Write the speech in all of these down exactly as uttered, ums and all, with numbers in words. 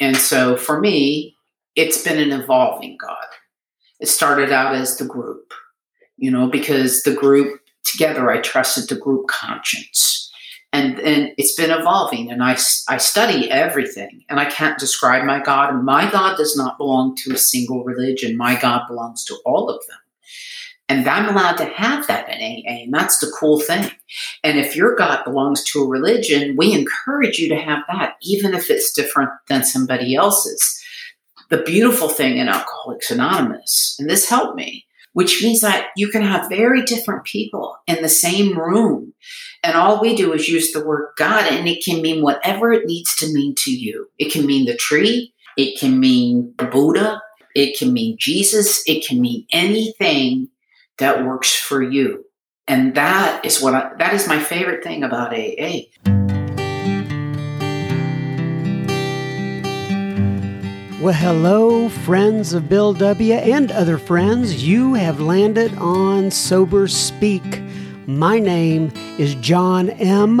And so for me, it's been an evolving God. It started out as the group, you know, because the group together, I trusted the group conscience. And then it's been evolving, and I, I study everything, and I can't describe my God. And my God does not belong to a single religion. My God belongs to all of them. And I'm allowed to have that in A A, and that's the cool thing. And if your God belongs to a religion, we encourage you to have that, even if it's different than somebody else's. The beautiful thing in Alcoholics Anonymous, and this helped me, which means that you can have very different people in the same room. And all we do is use the word God, and it can mean whatever it needs to mean to you. It can mean the tree. It can mean Buddha. It can mean Jesus. It can mean anything that works for you. And that is what I, that is my favorite thing about A A. Well, hello, friends of Bill W. and other friends. You have landed on Sober Speak. My name is John M.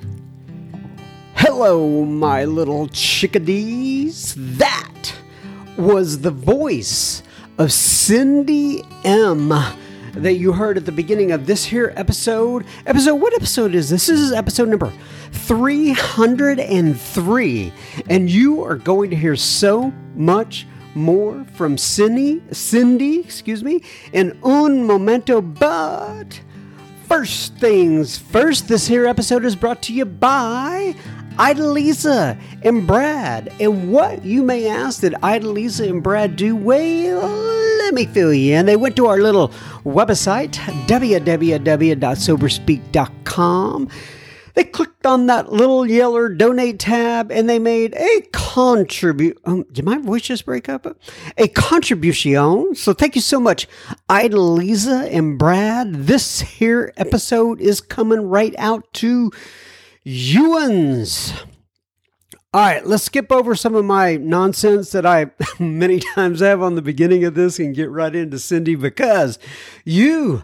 Hello, my little chickadees. That was the voice of Cyndi M that you heard at the beginning of this here episode. Episode, what episode is this? This is episode number three hundred three. And you are going to hear so much more from Cyndi, Cyndi, excuse me, in un momento, but first things first, this here episode is brought to you by Idaliza and Brad. And what, you may ask, did Idaliza and Brad do? Well, let me fill you in. They went to our little website, w w w dot sober speak dot com. They clicked on that little yellow donate tab, and they made a contribute. Um, did my voice just break up? A contribution. So thank you so much, Idaliza and Brad. This here episode is coming right out to you-uns. All right, let's skip over some of my nonsense that I many times have on the beginning of this and get right into Cyndi, because you...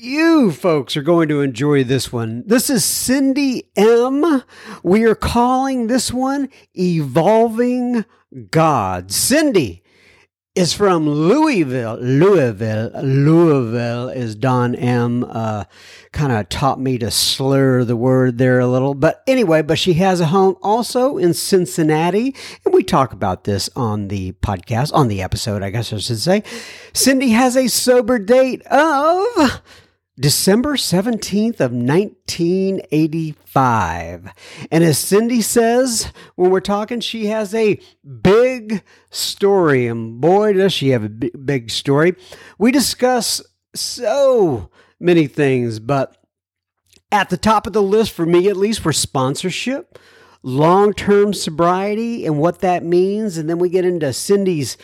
You folks are going to enjoy this one. This is Cyndi M. We are calling this one Evolving God. Cyndi is from Louisville. Louisville. Louisville is Dawn M. Uh, kind of taught me to slur the word there a little. But anyway, but she has a home also in Cincinnati. And we talk about this on the podcast, on the episode, I guess I should say. Cyndi has a sober date of December seventeenth of nineteen eighty-five. And as Cyndi says, when we're talking, she has a big story. And boy, does she have a big story. We discuss so many things, but at the top of the list, for me at least, were sponsorship, long-term sobriety, and what that means. And then we get into Cyndi's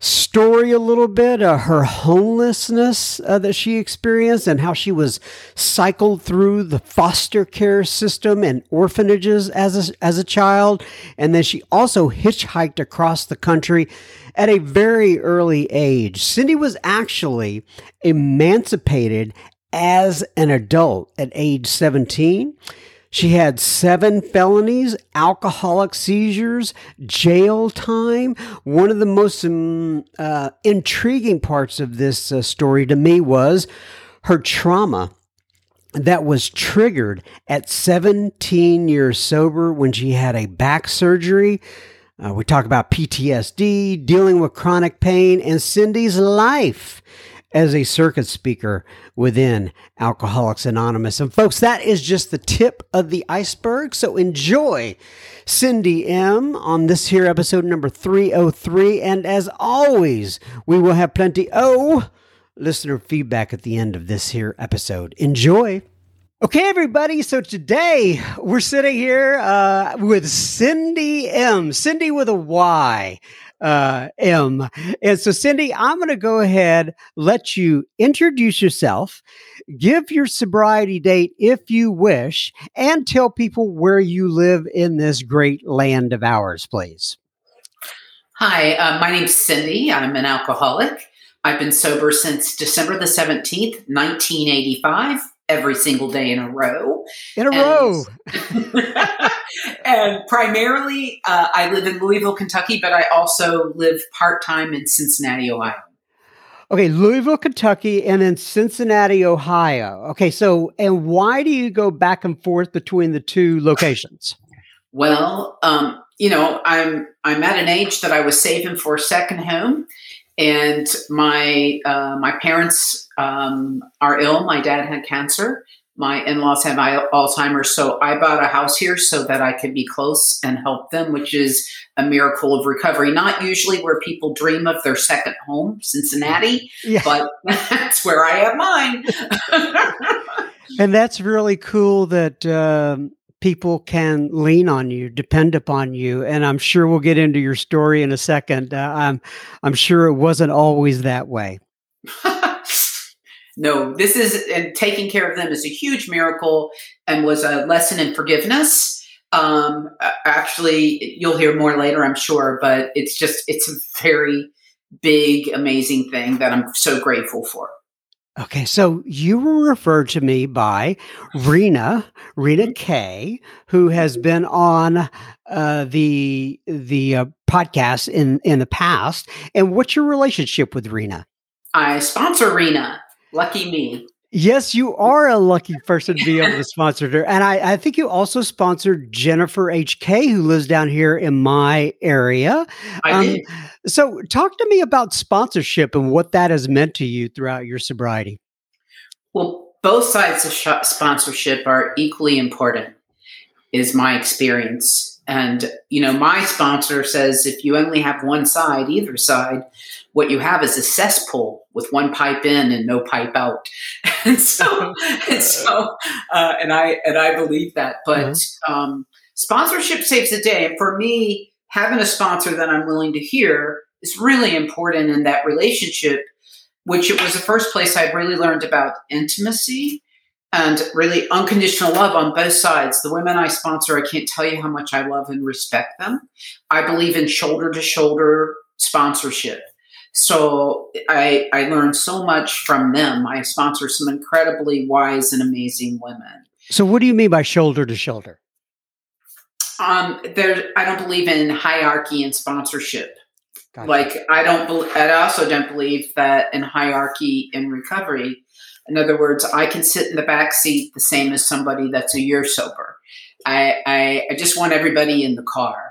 story a little bit, uh, her homelessness uh, that she experienced, and how she was cycled through the foster care system and orphanages as a, as a child. And then she also hitchhiked across the country at a very early age. Cyndi was actually emancipated as an adult at age seventeen. She had seven felonies, alcoholic seizures, jail time. One of the most um, uh, intriguing parts of this uh, story to me was her trauma that was triggered at seventeen years sober when she had a back surgery. Uh, we talk about P T S D, dealing with chronic pain, and Cyndi's life as a circuit speaker within Alcoholics Anonymous. And folks, that is just the tip of the iceberg. So enjoy Cyndi M on this here episode number three oh three. And as always, we will have plenty oh listener feedback at the end of this here episode. Enjoy. Okay, everybody. So today we're sitting here uh, with Cyndi M, Cyndi with a Y. Uh, M. And so, Cyndi, I'm going to go ahead, let you introduce yourself, give your sobriety date if you wish, and tell people where you live in this great land of ours, please. Hi, uh, my name's Cyndi. I'm an alcoholic. I've been sober since December the seventeenth, nineteen eighty-five, every single day in a row. In a and, row. And primarily, uh, I live in Louisville, Kentucky, but I also live part-time in Cincinnati, Ohio. Okay, Louisville, Kentucky, and then Cincinnati, Ohio. Okay, so, and why do you go back and forth between the two locations? Well, um, you know, I'm I'm at an age that I was saving for a second home. And my uh, my parents um, are ill. My dad had cancer. My in-laws have Alzheimer's. So I bought a house here so that I could be close and help them, which is a miracle of recovery. Not usually where people dream of their second home, Cincinnati, yeah. But that's where I have mine. And that's really cool that um, people can lean on you, depend upon you. And I'm sure we'll get into your story in a second. Uh, I'm, I'm sure it wasn't always that way. No, this is, and taking care of them is a huge miracle and was a lesson in forgiveness. Um, actually, you'll hear more later, I'm sure, but it's just, it's a very big, amazing thing that I'm so grateful for. Okay, so you were referred to me by Rena, Rena K, who has been on uh, the the uh, podcast in, in the past. And what's your relationship with Rena? I sponsor Rena. Lucky me. Yes, you are a lucky person to be able to sponsor her. And I, I think you also sponsored Jennifer H K, who lives down here in my area. I um, did. So talk to me about sponsorship and what that has meant to you throughout your sobriety. Well, both sides of sh- sponsorship are equally important, is my experience. And, you know, my sponsor says if you only have one side, either side, what you have is a cesspool with one pipe in and no pipe out. And so, and so, uh, and I, and I believe that, but, mm-hmm. um, sponsorship saves the day. And for me, having a sponsor that I'm willing to hear is really important in that relationship, which it was the first place I really learned about intimacy and really unconditional love on both sides. The women I sponsor, I can't tell you how much I love and respect them. I believe in shoulder to shoulder sponsorship. So I, I learned so much from them. I sponsor some incredibly wise and amazing women. So what do you mean by shoulder to shoulder? Um, there, I don't believe in hierarchy and sponsorship. Gotcha. Like I don't, I also don't believe that in hierarchy in recovery. In other words, I can sit in the back seat the same as somebody that's a year sober. I, I, I just want everybody in the car.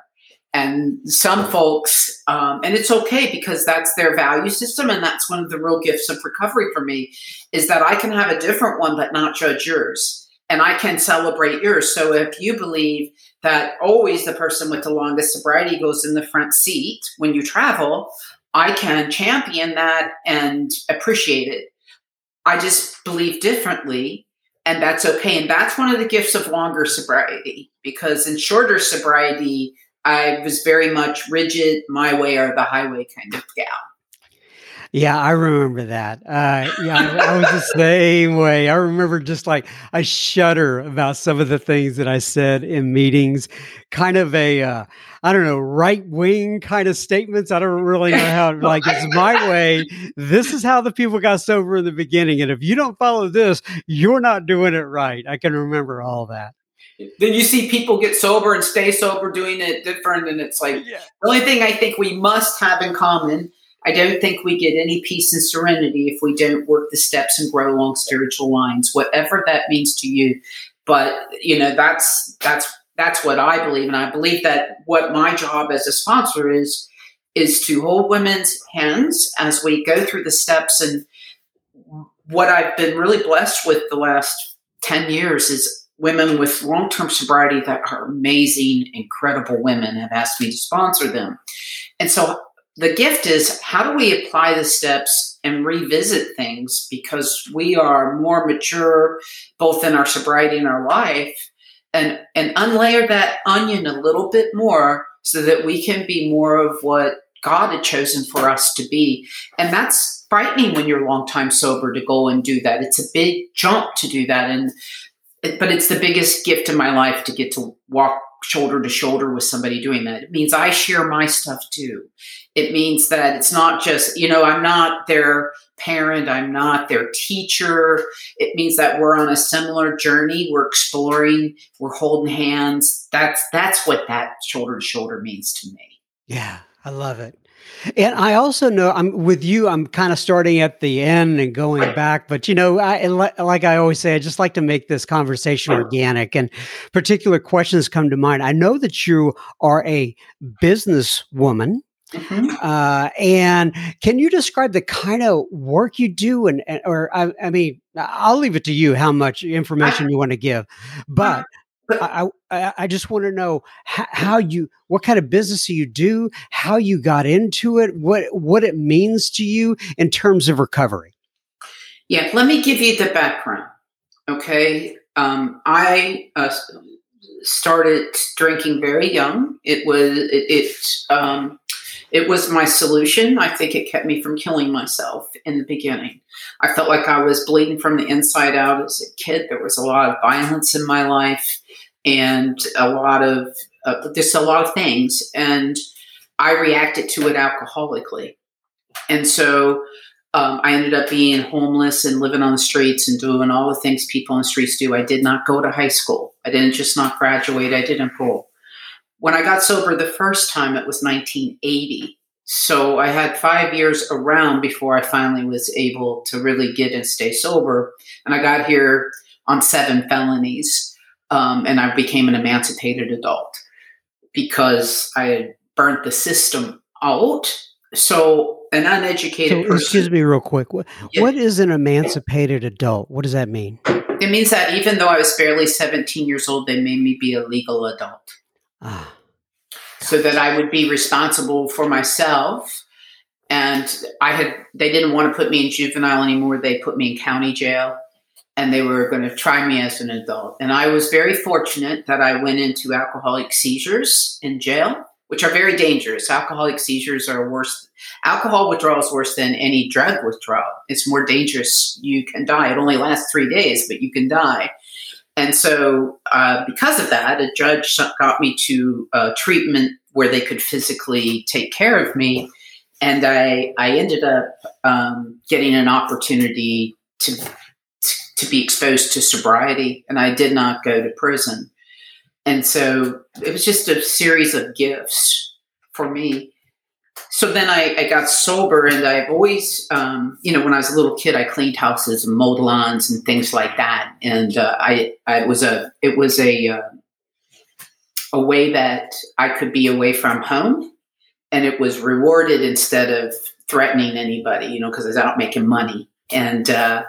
And some folks, um, and it's okay because that's their value system. And that's one of the real gifts of recovery for me is that I can have a different one, but not judge yours. And I can celebrate yours. So if you believe that always the person with the longest sobriety goes in the front seat when you travel, I can champion that and appreciate it. I just believe differently. And that's okay. And that's one of the gifts of longer sobriety, because in shorter sobriety, I was very much rigid, my way or the highway kind of gal. Yeah, I remember that. Uh, yeah, I, I was the same way. I remember just like I shudder about some of the things that I said in meetings, kind of a, uh, I don't know, right wing kind of statements. I don't really know how, like, it's my way. This is how the people got sober in the beginning. And if you don't follow this, you're not doing it right. I can remember all that. Then you see people get sober and stay sober doing it different. And it's like, yeah. The only thing I think we must have in common, I don't think we get any peace and serenity if we don't work the steps and grow along spiritual lines, whatever that means to you. But, you know, that's, that's, that's what I believe. And I believe that what my job as a sponsor is, is to hold women's hands as we go through the steps and what I've been really blessed with the last ten years is women with long-term sobriety that are amazing, incredible women have asked me to sponsor them. And so the gift is, how do we apply the steps and revisit things, because we are more mature, both in our sobriety and our life, and, and unlayer that onion a little bit more so that we can be more of what God had chosen for us to be. And that's frightening when you're a long time sober to go and do that. It's a big jump to do that. And, but it's the biggest gift in my life to get to walk shoulder to shoulder with somebody doing that. It means I share my stuff too. It means that it's not just, you know, I'm not their parent. I'm not their teacher. It means that we're on a similar journey. We're exploring, we're holding hands. That's, that's what that shoulder to shoulder means to me. Yeah. I love it. And I also know I'm with you, I'm kind of starting at the end and going back, but you know, I, like I always say, I just like to make this conversation organic, and particular questions come to mind. I know that you are a businesswoman. Mm-hmm. Uh, and can you describe the kind of work you do? And, and or I, I mean, I'll leave it to you how much information you want to give, but I, I I just want to know how, how you, what kind of business you do, how you got into it, what what it means to you in terms of recovery. Yeah, let me give you the background. Okay, um, I uh, started drinking very young. It was it it, um, it was my solution. I think it kept me from killing myself in the beginning. I felt like I was bleeding from the inside out as a kid. There was a lot of violence in my life. And a lot of, uh, there's a lot of things. And I reacted to it alcoholically. And so um, I ended up being homeless and living on the streets and doing all the things people on the streets do. I did not go to high school. I didn't just not graduate. I didn't enroll. When I got sober the first time, it was nineteen eighty. So I had five years around before I finally was able to really get and stay sober. And I got here on seven felonies. Um, and I became an emancipated adult because I had burnt the system out. So an uneducated so, person. Excuse me real quick. What, yeah. what is an emancipated adult? What does that mean? It means that even though I was barely seventeen years old, they made me be a legal adult. Ah. So that I would be responsible for myself. And I had, they didn't want to put me in juvenile anymore. They put me in county jail. And they were going to try me as an adult. And I was very fortunate that I went into alcoholic seizures in jail, which are very dangerous. Alcoholic seizures are worse. Alcohol withdrawal is worse than any drug withdrawal. It's more dangerous. You can die. It only lasts three days, but you can die. And so uh, because of that, a judge got me to uh, treatment where they could physically take care of me. And I, I ended up um, getting an opportunity to... to be exposed to sobriety, and I did not go to prison. And so it was just a series of gifts for me. So then I, I got sober, and I've always, um, you know, when I was a little kid, I cleaned houses and mowed lawns and things like that. And uh, I, I was a, it was a, uh, a way that I could be away from home, and it was rewarded instead of threatening anybody, you know, because I was out making money. And, uh,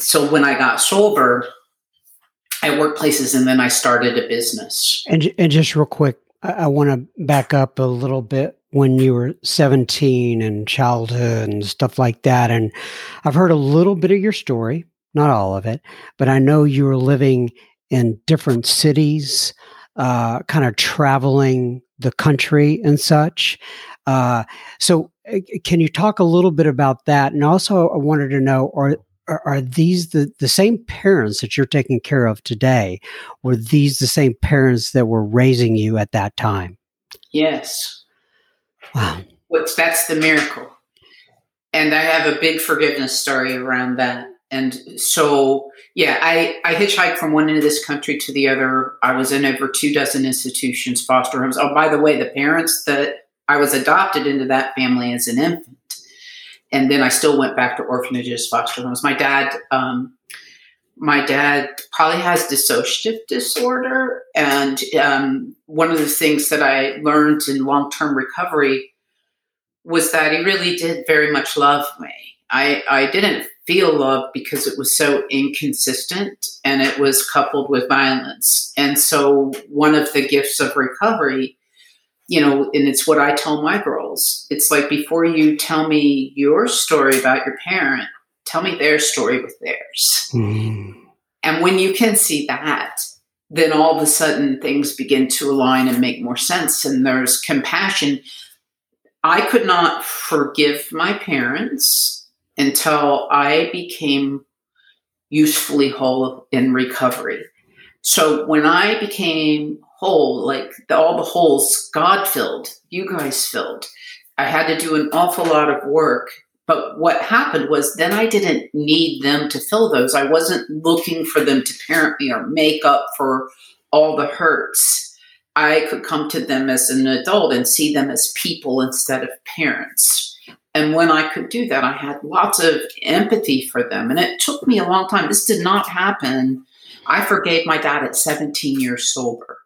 So when I got sober, I worked places, and then I started a business. And and just real quick, I, I want to back up a little bit. When you were seventeen and childhood and stuff like that, and I've heard a little bit of your story, not all of it, but I know you were living in different cities, uh, kind of traveling the country and such. Uh, so can you talk a little bit about that? And also, I wanted to know, or Are, are these the, the same parents that you're taking care of today? Were these the same parents that were raising you at that time? Yes. Wow. Which, that's the miracle. And I have a big forgiveness story around that. And so, yeah, I, I hitchhiked from one end of this country to the other. I was in over two dozen institutions, foster homes. Oh, by the way, the parents that I was adopted into that family as an infant. And then I still went back to orphanages, foster homes. My dad, um, my dad probably has dissociative disorder. And um, one of the things that I learned in long-term recovery was that he really did very much love me. I, I didn't feel love because it was so inconsistent and it was coupled with violence. And so one of the gifts of recovery, you know, and it's what I tell my girls, it's like, before you tell me your story about your parent, tell me their story with theirs. Mm. And when you can see that, then all of a sudden things begin to align and make more sense. And there's compassion. I could not forgive my parents until I became usefully whole in recovery. So when I became whole, like the, all the holes God filled, you guys filled, I had to do an awful lot of work. But what happened was then I didn't need them to fill those. I wasn't looking for them to parent me or make up for all the hurts. I could come to them as an adult and see them as people instead of parents. And when I could do that, I had lots of empathy for them. And it took me a long time. This did not happen. I forgave my dad at seventeen years sober.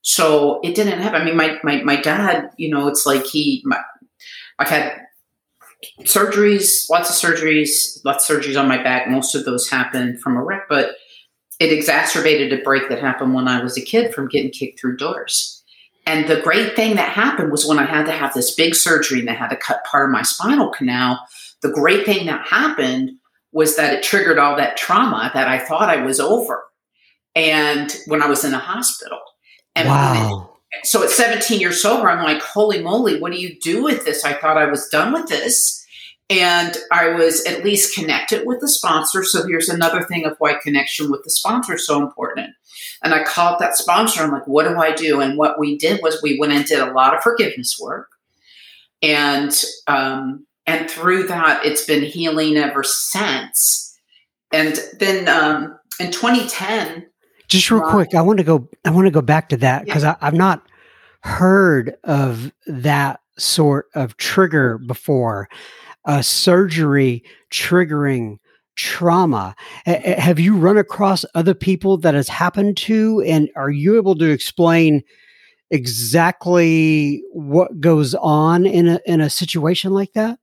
So it didn't happen. I mean, my my, my dad, you know, it's like he, my, I've had surgeries, lots of surgeries, lots of surgeries on my back. Most of those happened from a wreck, but it exacerbated a break that happened when I was a kid from getting kicked through doors. And the great thing that happened was when I had to have this big surgery and they had to cut part of my spinal canal, the great thing that happened was that it triggered all that trauma that I thought I was over. And when I was in the hospital. And wow. So at seventeen years sober, I'm like, holy moly, what do you do with this? I thought I was done with this. And I was at least connected with the sponsor. So here's another thing of why connection with the sponsor is so important. And I called that sponsor. I'm like, what do I do? And what we did was we went and did a lot of forgiveness work. And, um, and through that, it's been healing ever since. And then um, in twenty ten, Just real quick, I want to go. I want to go back to that because yeah. I've not heard of that sort of trigger before. Uh, surgery triggering trauma. A- have you run across other people that has happened to, and are you able to explain exactly what goes on in a in a situation like that?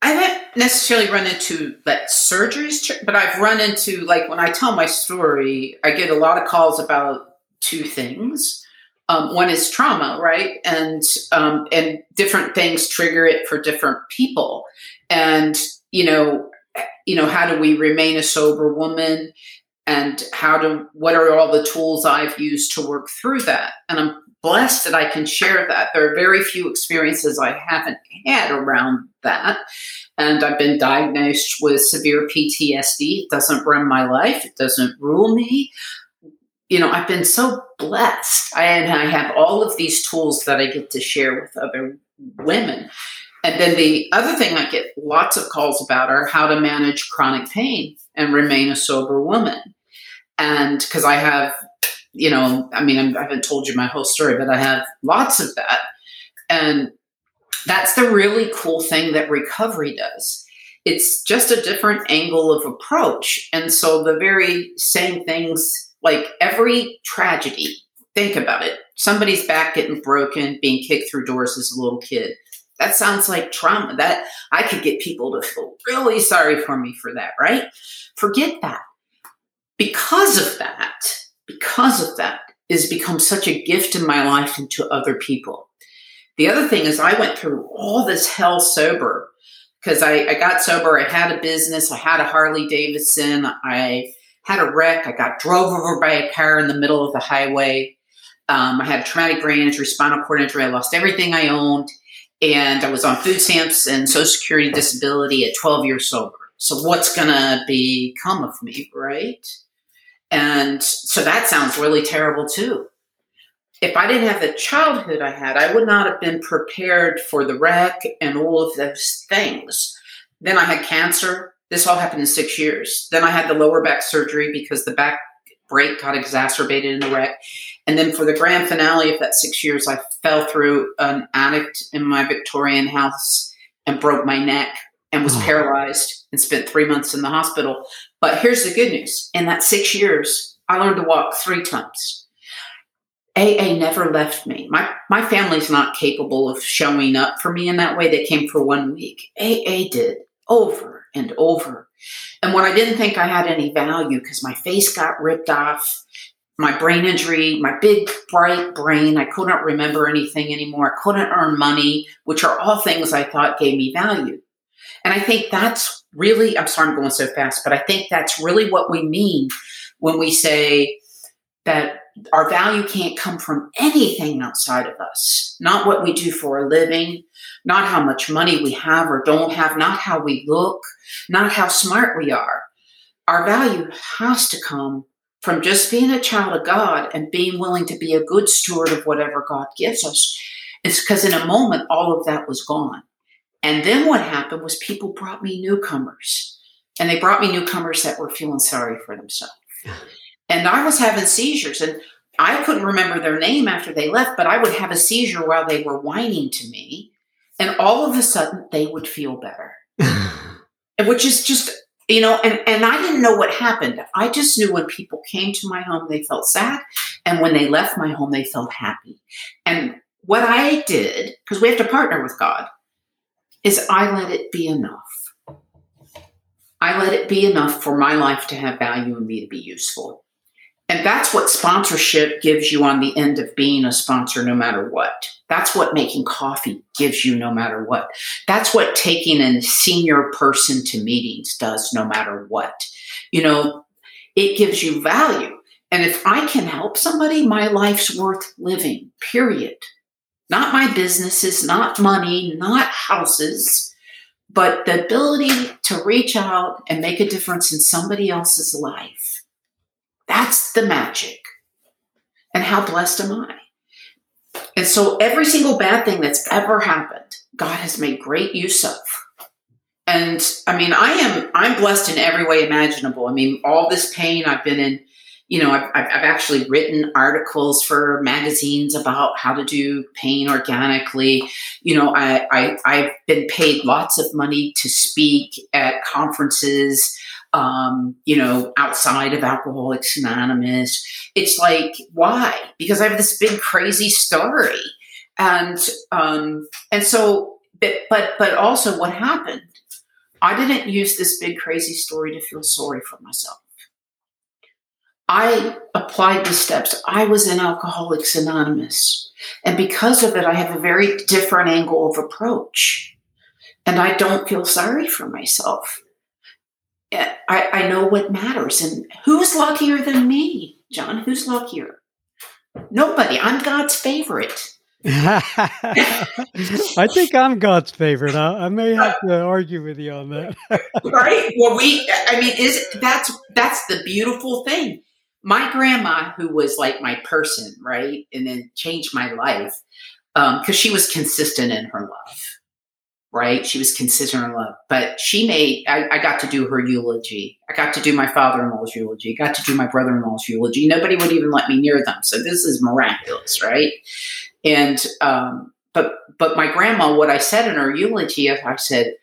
I haven't necessarily run into that surgeries, but I've run into, like, when I tell my story, I get a lot of calls about two things. Um, one is trauma, right? And, um, and different things trigger it for different people. And, you know, you know, how do we remain a sober woman, and how do, what are all the tools I've used to work through that? And I'm blessed that I can share that. There are very few experiences I haven't had around that. And I've been diagnosed with severe P T S D. It doesn't run my life. It doesn't rule me. You know, I've been so blessed. I, and I have all of these tools that I get to share with other women. And then the other thing I get lots of calls about are how to manage chronic pain and remain a sober woman. And because I have, you know, I mean, I haven't told you my whole story, but I have lots of that. And that's the really cool thing that recovery does. It's just a different angle of approach. And so the very same things, like every tragedy, think about it. Somebody's back getting broken, being kicked through doors as a little kid. That sounds like trauma. That I could get people to feel really sorry for me for that, right? Forget that. Because of that, because of that, has become such a gift in my life and to other people. The other thing is I went through all this hell sober because I, I got sober. I had a business. I had a Harley Davidson. I had a wreck. I got drove over by a car in the middle of the highway. Um, I had traumatic brain injury, spinal cord injury. I lost everything I owned. And I was on food stamps and Social Security disability at twelve years sober. So what's going to become of me, right? And so that sounds really terrible too. If I didn't have the childhood I had, I would not have been prepared for the wreck and all of those things. Then I had cancer. This all happened in six years. Then I had the lower back surgery because the back break got exacerbated in the wreck. And then for the grand finale of that six years, I fell through an attic in my Victorian house and broke my neck and was paralyzed and spent three months in the hospital. But here's the good news. In that six years, I learned to walk three times. A A never left me. My my family's not capable of showing up for me in that way. They came for one week. A A did. over and over. And when I didn't think I had any value because my face got ripped off, my brain injury, my big, bright brain, I couldn't remember anything anymore. I couldn't earn money, which are all things I thought gave me value. And I think that's really, I'm sorry, I'm going so fast, but I think that's really what we mean when we say that our value can't come from anything outside of us, not what we do for a living, not how much money we have or don't have, not how we look, not how smart we are. Our value has to come from just being a child of God and being willing to be a good steward of whatever God gives us. It's because in a moment, all of that was gone. And then what happened was people brought me newcomers, and they brought me newcomers that were feeling sorry for themselves. And I was having seizures, and I couldn't remember their name after they left, but I would have a seizure while they were whining to me. And all of a sudden they would feel better, which is just, you know, and, and I didn't know what happened. I just knew when people came to my home, they felt sad. And when they left my home, they felt happy. And what I did, because we have to partner with God, is I let it be enough. I let it be enough for my life to have value and me to be useful. And that's what sponsorship gives you on the end of being a sponsor, no matter what. That's what making coffee gives you, no matter what. That's what taking a senior person to meetings does, no matter what. You know, it gives you value. And if I can help somebody, my life's worth living, period. Not my businesses, not money, not houses, but the ability to reach out and make a difference in somebody else's life. That's the magic. And how blessed am I? And so every single bad thing that's ever happened, God has made great use of. And I mean, I am, I'm blessed in every way imaginable. I mean, all this pain I've been in, you know, I've, I've actually written articles for magazines about how to do pain organically. You know, I, I, I've been paid lots of money to speak at conferences, um, you know, outside of Alcoholics Anonymous. It's like, why? Because I have this big, crazy story. And, um, and so, but, but, but also what happened, I didn't use this big, crazy story to feel sorry for myself. I applied the steps. I was in Alcoholics Anonymous. And because of it, I have a very different angle of approach. And I don't feel sorry for myself. I, I know what matters. And who's luckier than me, John? Who's luckier? Nobody. I'm God's favorite. I think I'm God's favorite. I, I may have to argue with you on that. Right? Well, we, I mean, is that's that's the beautiful thing. My grandma, who was like my person, right, and then changed my life, um, because she was consistent in her love, right? She was consistent in her love. But she made, I, I got to do her eulogy. I got to do my father-in-law's eulogy. I got to do my brother-in-law's eulogy. Nobody would even let me near them. So this is miraculous, right? And, um, but, but my grandma, what I said in her eulogy, I said,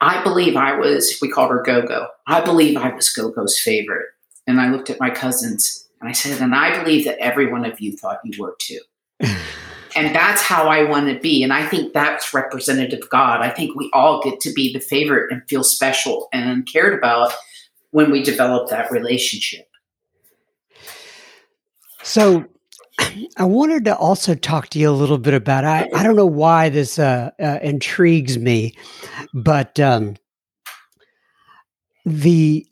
I believe I was, we called her Go-Go. I believe I was Go-Go's favorite. And I looked at my cousins and I said, and I believe that every one of you thought you were too. And that's how I want to be. And I think that's representative of God. I think we all get to be the favorite and feel special and cared about when we develop that relationship. So I wanted to also talk to you a little bit about, I, I don't know why this uh, uh, intrigues me, but um, the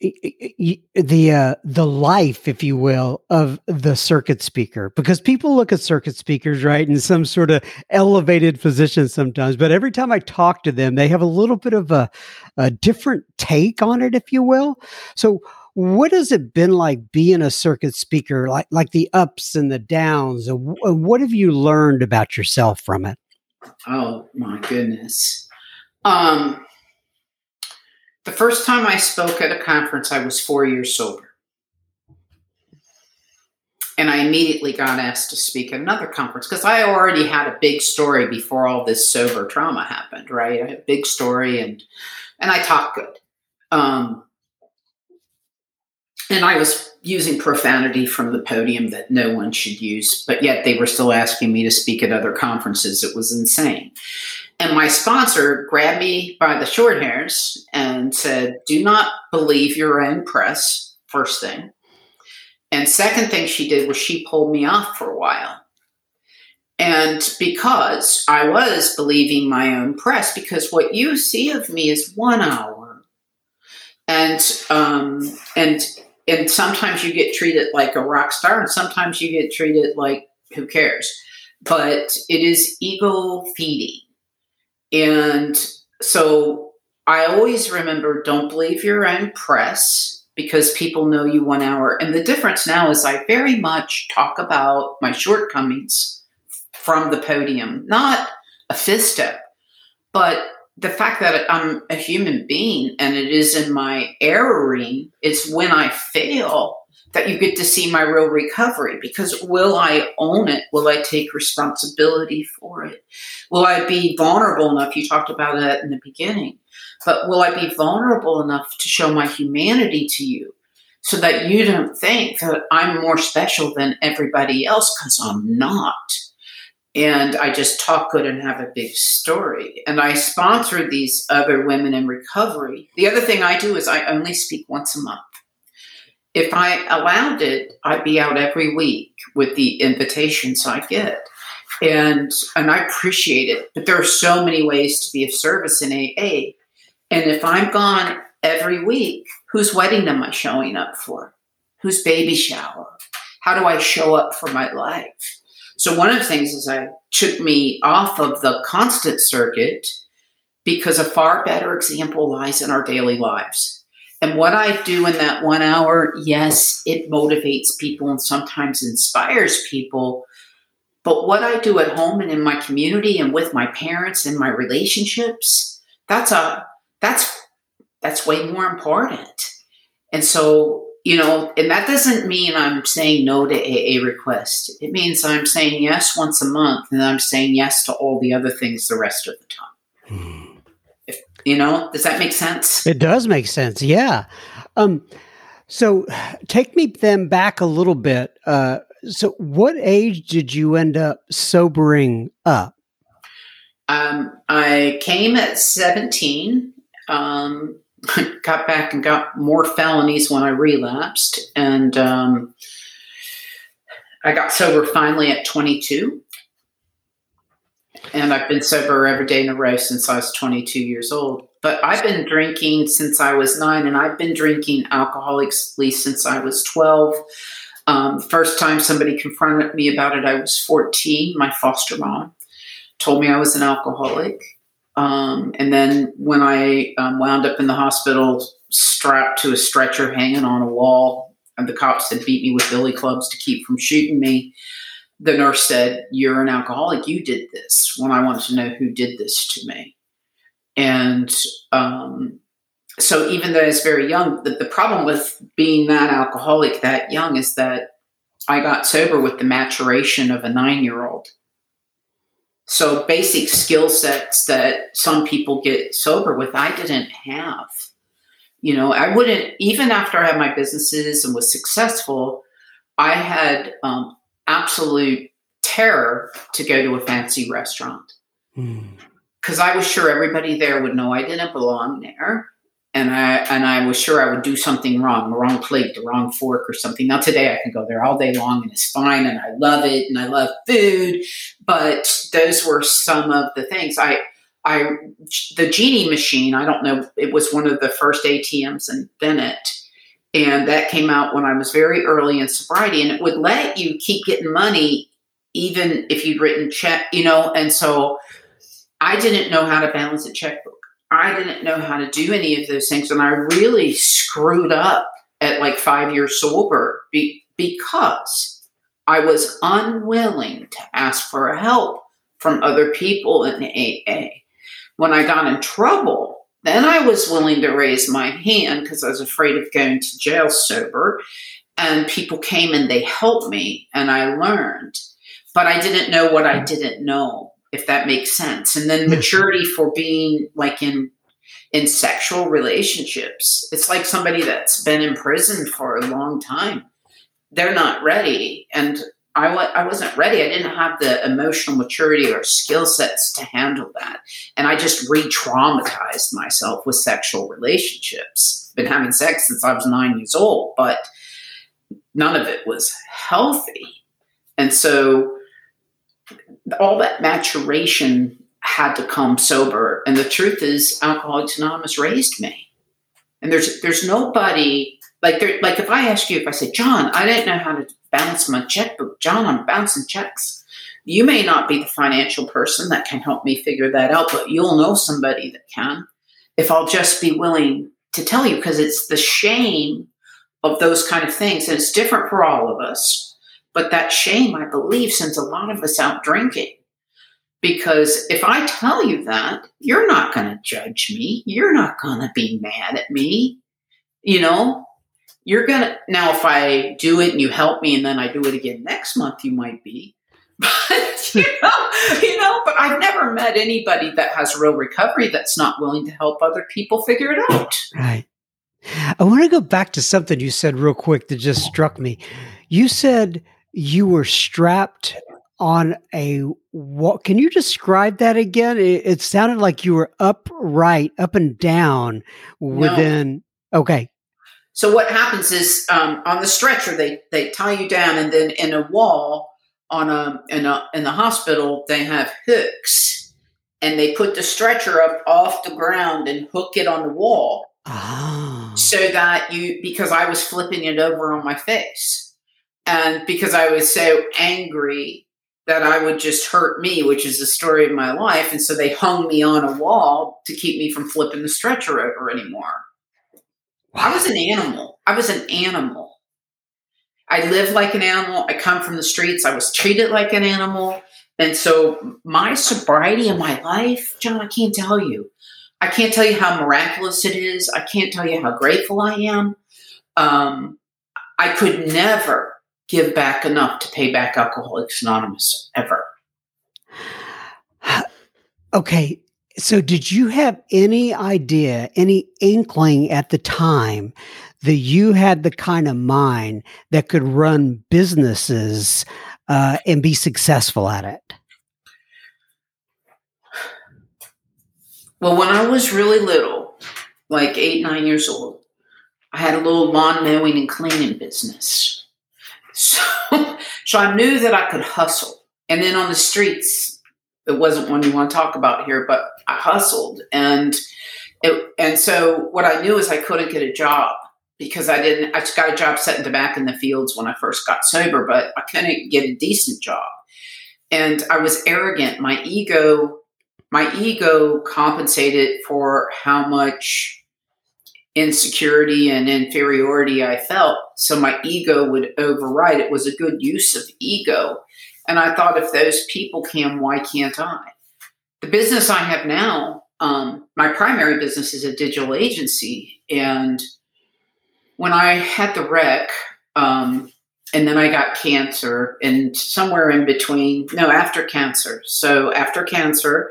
the uh, the life, if you will, of the circuit speaker, because people look at circuit speakers, right, in some sort of elevated position sometimes, but every time I talk to them, they have a little bit of a, a different take on it, if you will. So what has it been like being a circuit speaker, like like the ups and the downs? And w- what have you learned about yourself from it? Oh, my goodness. Um, the first time I spoke at a conference, I was four years sober. And I immediately got asked to speak at another conference because I already had a big story before all this sober trauma happened, right? I had a big story and and I talked good. Um And I was using profanity from the podium that no one should use, but yet they were still asking me to speak at other conferences. It was insane. And my sponsor grabbed me by the short hairs and said, do not believe your own press, first thing. And second thing she did was she pulled me off for a while. And because I was believing my own press, because what you see of me is one hour. And, um, and, and sometimes you get treated like a rock star and sometimes you get treated like, who cares? But it is ego feeding. And so I always remember, don't believe your own press because people know you one hour. And the difference now is I very much talk about my shortcomings from the podium, not a fist step, but the fact that I'm a human being and it is in my erroring, it's when I fail that you get to see my real recovery, because will I own it? Will I take responsibility for it? Will I be vulnerable enough? You talked about that in the beginning, but will I be vulnerable enough to show my humanity to you so that you don't think that I'm more special than everybody else? Because I'm not. And I just talk good and have a big story. And I sponsor these other women in recovery. The other thing I do is I only speak once a month. If I allowed it, I'd be out every week with the invitations I get. And and I appreciate it. But there are so many ways to be of service in A A. And if I'm gone every week, whose wedding am I showing up for? Whose baby shower? How do I show up for my life? So one of the things is I took me off of the constant circuit because a far better example lies in our daily lives. And what I do in that one hour, yes, it motivates people and sometimes inspires people. But what I do at home and in my community and with my parents and my relationships, that's a that's that's way more important. And so, you know, and that doesn't mean I'm saying no to A A requests. It means I'm saying yes once a month, and I'm saying yes to all the other things the rest of the time. Mm. You know, does that make sense? It does make sense. Yeah. Um, so take me then back a little bit. Uh, so what age did you end up sobering up? Um, I came at seventeen, um, got back and got more felonies when I relapsed. And um, I got sober finally at twenty-two. And I've been sober every day in a row since I was twenty-two years old. But I've been drinking since I was nine, and I've been drinking Alcoholics at least since I was twelve. Um, first time somebody confronted me about it, I was fourteen. My foster mom told me I was an alcoholic. Um, and then when I um, wound up in the hospital, strapped to a stretcher, hanging on a wall, and the cops had beat me with billy clubs to keep from shooting me, the nurse said, you're an alcoholic. You did this. When I wanted to know who did this to me. And um, so even though I was very young, the, the problem with being that alcoholic that young is that I got sober with the maturation of a nine-year-old. So basic skill sets that some people get sober with, I didn't have. You know, I wouldn't, even after I had my businesses and was successful, I had um absolute terror to go to a fancy restaurant because mm. I was sure everybody there would know I didn't belong there. And I, and I was sure I would do something wrong, the wrong plate, the wrong fork or something. Now today I can go there all day long and it's fine. And I love it. And I love food, but those were some of the things I, I, the Genie machine, I don't know. It was one of the first A T Ms in Bennett. And that came out when I was very early in sobriety, and it would let you keep getting money even if you'd written check, you know. And so I didn't know how to balance a checkbook. I didn't know how to do any of those things. And I really screwed up at like five years sober be- because I was unwilling to ask for help from other people in A A. When I got in trouble, then I was willing to raise my hand because I was afraid of going to jail sober. And people came and they helped me and I learned. But I didn't know what I didn't know, if that makes sense. And then maturity for being like in in sexual relationships. It's like somebody that's been in prison for a long time. They're not ready. And I, w- I wasn't ready. I didn't have the emotional maturity or skill sets to handle that. And I just re-traumatized myself with sexual relationships. Been having sex since I was nine years old, but none of it was healthy. And so all that maturation had to come sober. And the truth is, Alcoholics Anonymous raised me. And there's there's nobody, like there, like if I ask you, if I say, John, I didn't know how to balance my checkbook. John, I'm bouncing checks. You may not be the financial person that can help me figure that out, but you'll know somebody that can, if I'll just be willing to tell you, because it's the shame of those kind of things. And it's different for all of us. But that shame, I believe, sends a lot of us out drinking. Because if I tell you that, you're not going to judge me. You're not going to be mad at me. You know, you're going to, now if I do it and you help me and then I do it again next month, you might be, but you know, you know, but I've never met anybody that has real recovery that's not willing to help other people figure it out. Right. I want to go back to something you said real quick that just struck me. You said you were strapped on a wall. Can you describe that again? It, it sounded like you were upright, up and down within. No. Okay. So what happens is um, on the stretcher, they, they tie you down, and then in a wall on a, in a, in the hospital, they have hooks, and they put the stretcher up off the ground and hook it on the wall. Oh. So that you, because I was flipping it over on my face, and because I was so angry that I would just hurt me, which is the story of my life. And so they hung me on a wall to keep me from flipping the stretcher over anymore. Wow. I was an animal. I was an animal. I lived like an animal. I come from the streets. I was treated like an animal. And so my sobriety in my life, John, I can't tell you. I can't tell you how miraculous it is. I can't tell you how grateful I am. Um, I could never give back enough to pay back Alcoholics Anonymous ever. Okay. So did you have any idea, any inkling at the time that you had the kind of mind that could run businesses uh, and be successful at it? Well, when I was really little, like eight, nine years old, I had a little lawn mowing and cleaning business. So, so I knew that I could hustle. And then on the streets, it wasn't one you want to talk about here, but I hustled. And it, and so what I knew is I couldn't get a job because I didn't, I just got a job setting tobacco in the fields when I first got sober, but I couldn't get a decent job. And I was arrogant. My ego, my ego compensated for how much insecurity and inferiority I felt. So my ego would override. It was a good use of ego. And I thought, if those people can, why can't I? The business I have now, um, my primary business is a digital agency. And when I had the wreck, um, and then I got cancer, and somewhere in between, no, after cancer. So after cancer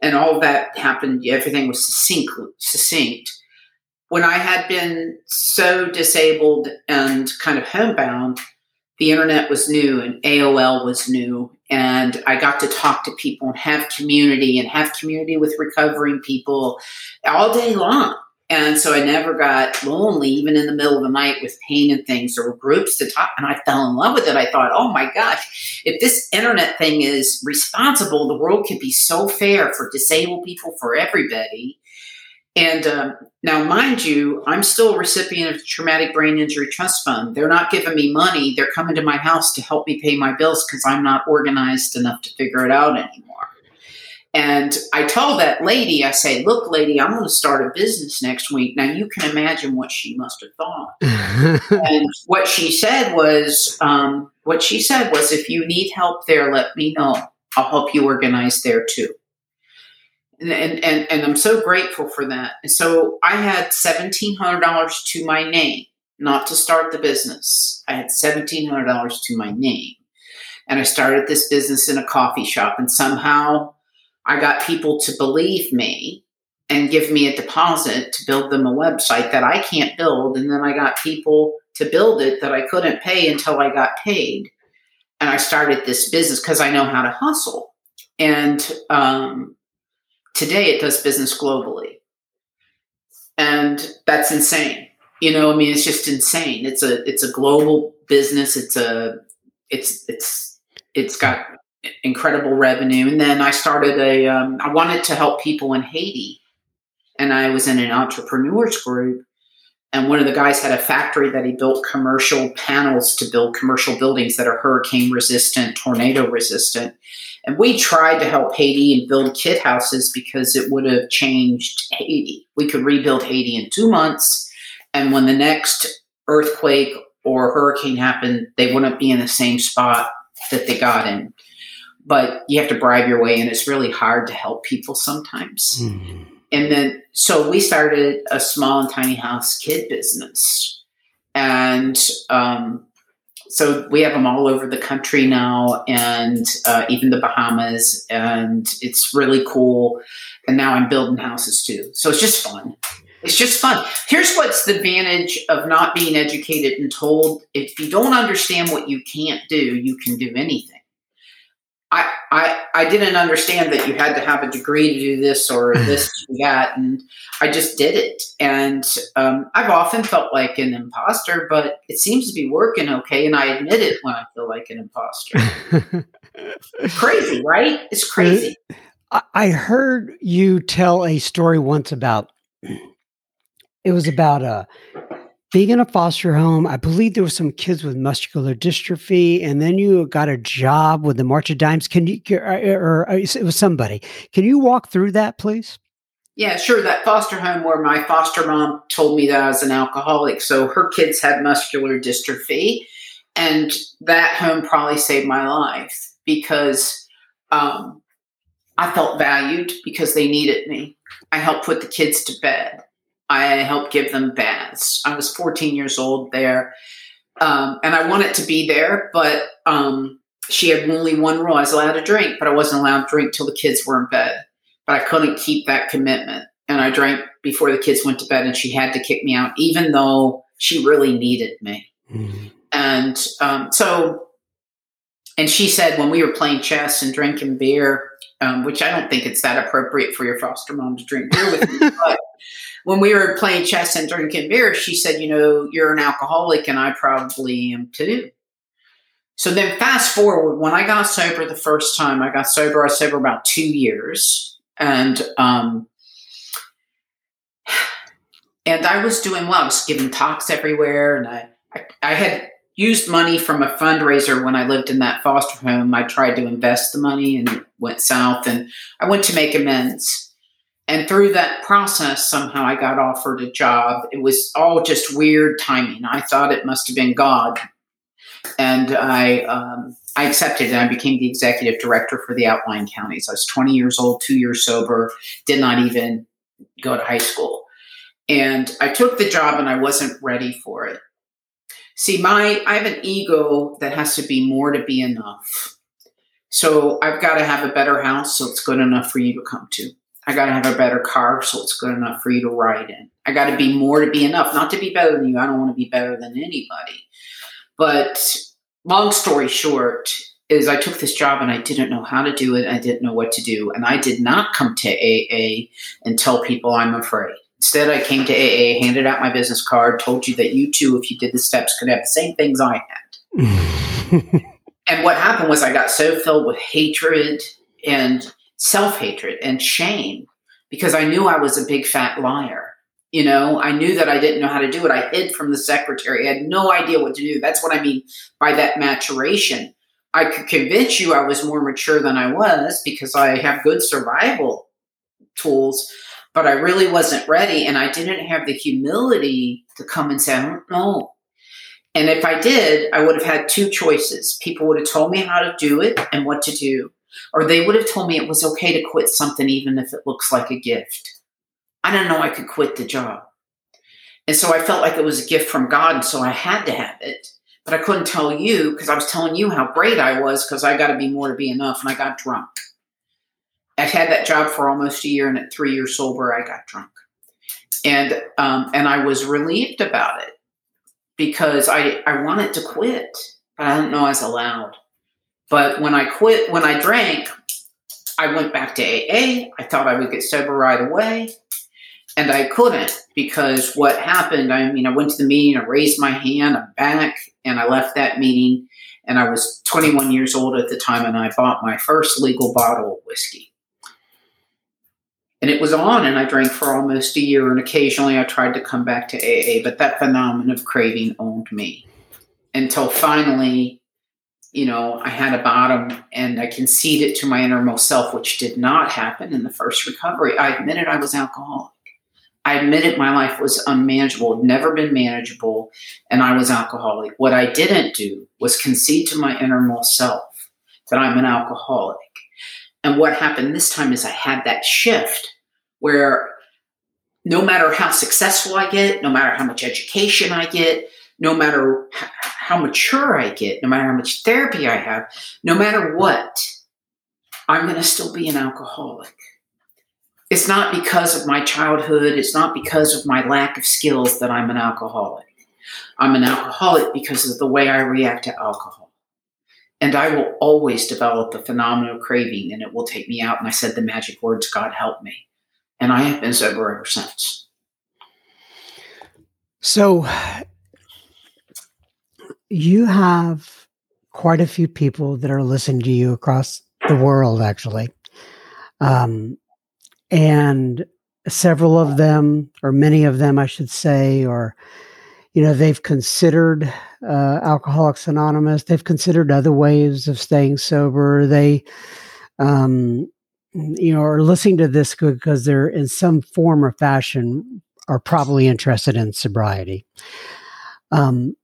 and all that happened, everything was succinct, succinct. When I had been so disabled and kind of homebound, the internet was new and A O L was new. And I got to talk to people and have community and have community with recovering people all day long. And so I never got lonely, even in the middle of the night with pain and things. There were groups to talk, and I fell in love with it. I thought, oh my gosh, if this internet thing is responsible, the world could be so fair for disabled people, for everybody. And um, now, mind you, I'm still a recipient of the Traumatic Brain Injury Trust Fund. They're not giving me money. They're coming to my house to help me pay my bills because I'm not organized enough to figure it out anymore. And I tell that lady, I say, look, lady, I'm going to start a business next week. Now, you can imagine what she must have thought. And what she said was, um, what she said was, if you need help there, let me know. I'll help you organize there, too. And, and and I'm so grateful for that. And so I had seventeen hundred dollars to my name, not to start the business. I had seventeen hundred dollars to my name. And I started this business in a coffee shop. And somehow I got people to believe me and give me a deposit to build them a website that I can't build. And then I got people to build it that I couldn't pay until I got paid. And I started this business because I know how to hustle. And um, today it does business globally. And that's insane. You know, I mean, it's just insane. It's a, it's a global business. It's a, it's, it's, it's got incredible revenue. And then I started a, um, I wanted to help people in Haiti, and I was in an entrepreneurs group, and one of the guys had a factory that he built commercial panels to build commercial buildings that are hurricane resistant, tornado resistant. And we tried to help Haiti and build kit houses because it would have changed Haiti. We could rebuild Haiti in two months. And when the next earthquake or hurricane happened, they wouldn't be in the same spot that they got in. But you have to bribe your way in. It's really hard to help people sometimes. Mm-hmm. And then, so we started a small and tiny house kid business. And um, so we have them all over the country now, and uh, even the Bahamas. And it's really cool. And now I'm building houses too. So it's just fun. It's just fun. Here's what's the advantage of not being educated and told. If you don't understand what you can't do, you can do anything. I, I I didn't understand that you had to have a degree to do this or this or that, and I just did it. And um, I've often felt like an imposter, but it seems to be working okay, and I admit it when I feel like an imposter. Crazy, right? It's crazy. I heard you tell a story once about, it was about a being in a foster home. I believe there were some kids with muscular dystrophy, and then you got a job with the March of Dimes. Can you, or, or it was somebody, can you walk through that, please? Yeah, sure. That foster home where my foster mom told me that I was an alcoholic. So her kids had muscular dystrophy, and that home probably saved my life because um, I felt valued because they needed me. I helped put the kids to bed. I helped give them baths. I was fourteen years old there. Um, and I wanted to be there, but um, she had only one rule. I was allowed to drink, but I wasn't allowed to drink till the kids were in bed. But I couldn't keep that commitment. And I drank before the kids went to bed, and she had to kick me out, even though she really needed me. Mm-hmm. And um, so, and she said when we were playing chess and drinking beer, um, which I don't think it's that appropriate for your foster mom to drink beer with me, but when we were playing chess and drinking beer, she said, you know, you're an alcoholic, and I probably am too. So then fast forward, when I got sober the first time, I got sober, I was sober about two years. And um, and I was doing well. I was giving talks everywhere. And I, I, I had used money from a fundraiser when I lived in that foster home. I tried to invest the money, and it went south. And I went to make amends. And through that process, somehow I got offered a job. It was all just weird timing. I thought it must have been God. And I um, I accepted it, and I became the executive director for the outlying counties. I was twenty years old, two years sober, did not even go to high school. And I took the job, and I wasn't ready for it. See, my I have an ego that has to be more to be enough. So I've got to have a better house so it's good enough for you to come to. I got to have a better car so it's good enough for you to ride in. I got to be more to be enough, not to be better than you. I don't want to be better than anybody. But long story short is I took this job, and I didn't know how to do it. I didn't know what to do. And I did not come to A A and tell people I'm afraid. Instead, I came to A A, handed out my business card, told you that you too, if you did the steps, could have the same things I had. And what happened was I got so filled with hatred and self-hatred and shame because I knew I was a big fat liar. You know, I knew that I didn't know how to do it. I hid from the secretary. I had no idea what to do. That's what I mean by that maturation. I could convince you I was more mature than I was because I have good survival tools, but I really wasn't ready. And I didn't have the humility to come and say, I don't know. And if I did, I would have had two choices. People would have told me how to do it and what to do. Or they would have told me it was okay to quit something even if it looks like a gift. I didn't know I could quit the job. And so I felt like it was a gift from God, and so I had to have it. But I couldn't tell you because I was telling you how great I was because I got to be more to be enough, and I got drunk. I've had that job for almost a year, and at three years sober, I got drunk. And um, and I was relieved about it because I, I wanted to quit, but I didn't know I was allowed. But when I quit, when I drank, I went back to A A. I thought I would get sober right away, and I couldn't because what happened, I mean, I went to the meeting, I raised my hand, I'm back, and I left that meeting, and I was twenty-one years old at the time, and I bought my first legal bottle of whiskey. And it was on, and I drank for almost a year, and occasionally I tried to come back to A A, but that phenomenon of craving owned me until finally, you know, I had a bottom, and I conceded to my innermost self, which did not happen in the first recovery. I admitted I was alcoholic. I admitted my life was unmanageable, had never been manageable, and I was alcoholic. What I didn't do was concede to my innermost self that I'm an alcoholic. And what happened this time is I had that shift where no matter how successful I get, no matter how much education I get, no matter how mature I get, no matter how much therapy I have, no matter what, I'm going to still be an alcoholic. It's not because of my childhood. It's not because of my lack of skills that I'm an alcoholic. I'm an alcoholic because of the way I react to alcohol. And I will always develop the phenomenal craving, and it will take me out. And I said the magic words, God help me. And I have been sober ever since. So you have quite a few people that are listening to you across the world, actually. Um, and several of them, or many of them, I should say, or you know, they've considered uh, Alcoholics Anonymous. They've considered other ways of staying sober. They, um, you know, are listening to this because they're in some form or fashion are probably interested in sobriety. Um,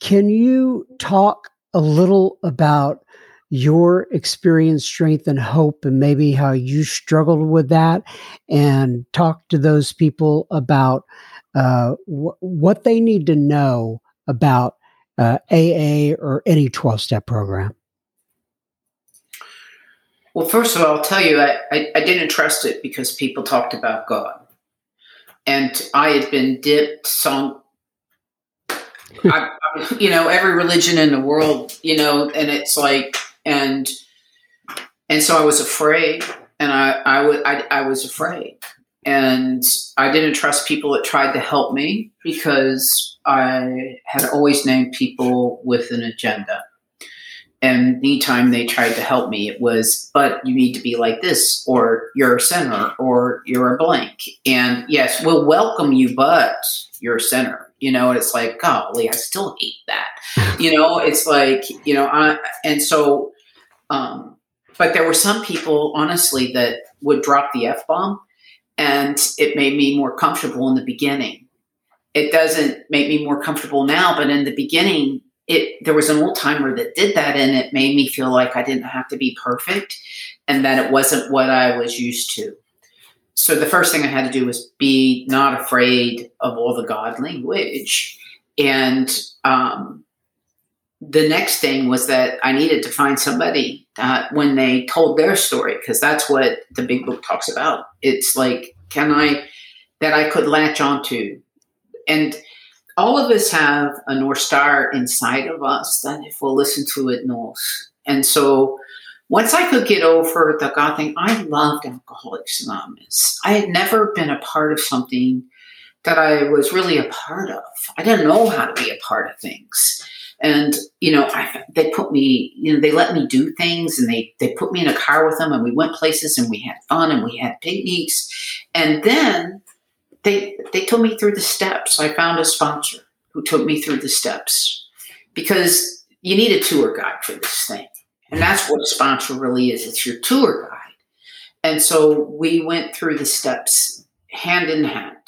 can you talk a little about your experience, strength, and hope, and maybe how you struggled with that, and talk to those people about Uh, wh- what they need to know about uh, A A or any twelve-step program? Well, first of all, I'll tell you, I, I, I didn't trust it because people talked about God. And I had been dipped, sunk, I, I, you know, every religion in the world, you know, and it's like, and and so I was afraid, and I, I, w- I, I was afraid. And I didn't trust people that tried to help me because I had always named people with an agenda. And anytime they tried to help me, it was, but you need to be like this, or you're a sinner, or you're a blank. And yes, we'll welcome you, but you're a sinner. You know, and it's like, golly, I still hate that. You know, it's like, you know, I, and so, um, but there were some people, honestly, that would drop the F-bomb. And it made me more comfortable in the beginning. It doesn't make me more comfortable now, but in the beginning, it there was an old timer that did that, and it made me feel like I didn't have to be perfect and that it wasn't what I was used to. So the first thing I had to do was be not afraid of all the God language. And um, the next thing was that I needed to find somebody Uh, when they told their story, because that's what the big book talks about. It's like, can I, that I could latch onto. And all of us have a North Star inside of us that if we'll listen to it, knows. And so once I could get over the God thing, I loved Alcoholics Anonymous. I had never been a part of something that I was really a part of. I didn't know how to be a part of things. And, you know, I, they put me, you know, they let me do things, and they, they put me in a car with them, and we went places, and we had fun, and we had picnics. And then they, they took me through the steps. I found a sponsor who took me through the steps because you need a tour guide for this thing. And that's what a sponsor really is. It's your tour guide. And so we went through the steps hand in hand.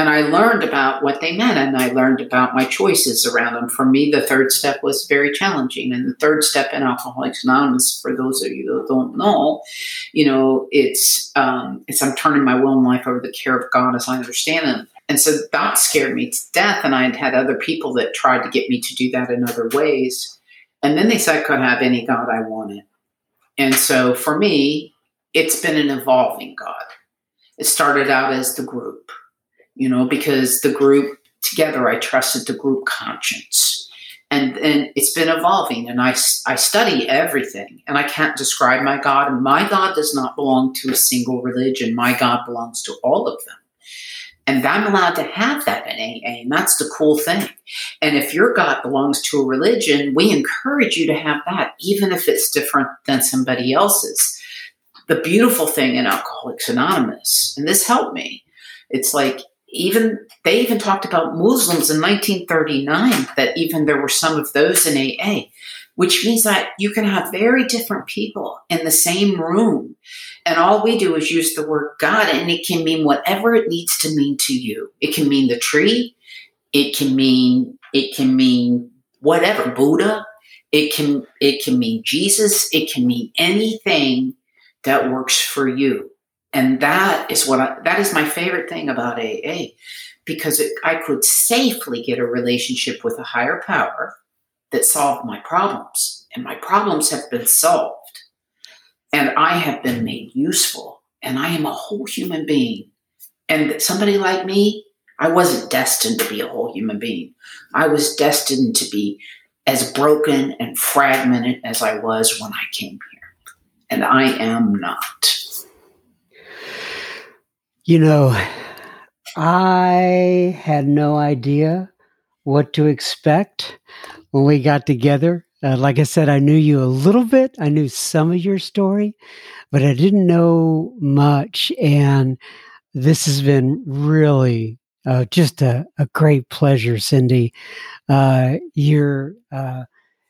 And I learned about what they meant, and I learned about my choices around them. For me, the third step was very challenging. And the third step in Alcoholics Anonymous, for those of you that don't know, you know, it's um, it's I'm turning my will and life over to the care of God as I understand it. And so that scared me to death, and I had had other people that tried to get me to do that in other ways. And then they said I could have any God I wanted. And so for me, it's been an evolving God. It started out as the group, you know, because the group together, I trusted the group conscience. And and it's been evolving, and I, I study everything, and I can't describe my God. And my God does not belong to a single religion. My God belongs to all of them. And I'm allowed to have that in A A, and that's the cool thing. And if your God belongs to a religion, we encourage you to have that, even if it's different than somebody else's. The beautiful thing in Alcoholics Anonymous, and this helped me, it's like, even they even talked about Muslims in nineteen thirty-nine, that even there were some of those in A A, which means that you can have very different people in the same room. And all we do is use the word God, and it can mean whatever it needs to mean to you. It can mean the tree. It can mean, it can mean whatever, Buddha. It can, it can mean Jesus. It can mean anything that works for you. And that is what I, that is my favorite thing about A A, because it, I could safely get a relationship with a higher power that solved my problems, and my problems have been solved, and I have been made useful, and I am a whole human being. And somebody like me, I wasn't destined to be a whole human being. I was destined to be as broken and fragmented as I was when I came here, and I am not. You know, I had no idea what to expect when we got together. Uh, like I said, I knew you a little bit. I knew some of your story, but I didn't know much. And this has been really uh, just a, a great pleasure, Cindy. Uh, you're uh,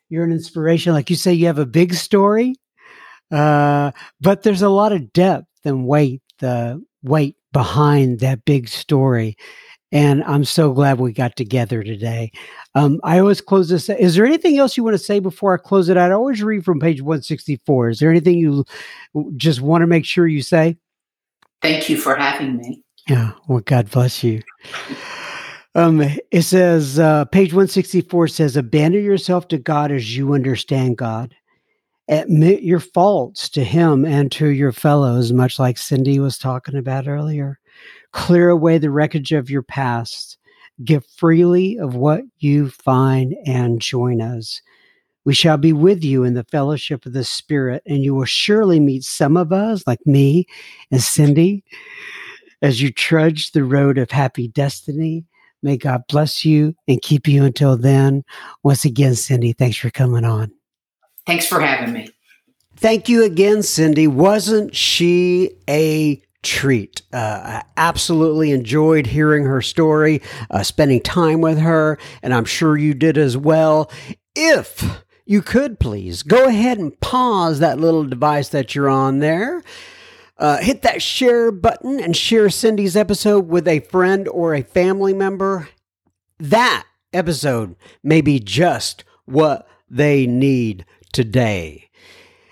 you're an inspiration. Like you say, you have a big story, uh, but there's a lot of depth and weight. Uh, weight behind that big story. And I'm so glad we got together today. Um, I always close this. Is there anything else you want to say before I close it out? I always read from page one sixty-four. Is there anything you just want to make sure you say? Thank you for having me. Yeah. Well, God bless you. Um, it says, uh, page one sixty-four says, abandon yourself to God as you understand God. Admit your faults to him and to your fellows, much like Cindy was talking about earlier. Clear away the wreckage of your past. Give freely of what you find and join us. We shall be with you in the fellowship of the Spirit, and you will surely meet some of us, like me and Cindy, as you trudge the road of happy destiny. May God bless you and keep you until then. Once again, Cindy, thanks for coming on. Thanks for having me. Thank you again, Cindy. Wasn't she a treat? Uh, I absolutely enjoyed hearing her story, uh, spending time with her, and I'm sure you did as well. If you could, please go ahead and pause that little device that you're on there. Uh, hit that share button and share Cindy's episode with a friend or a family member. That episode may be just what they need today.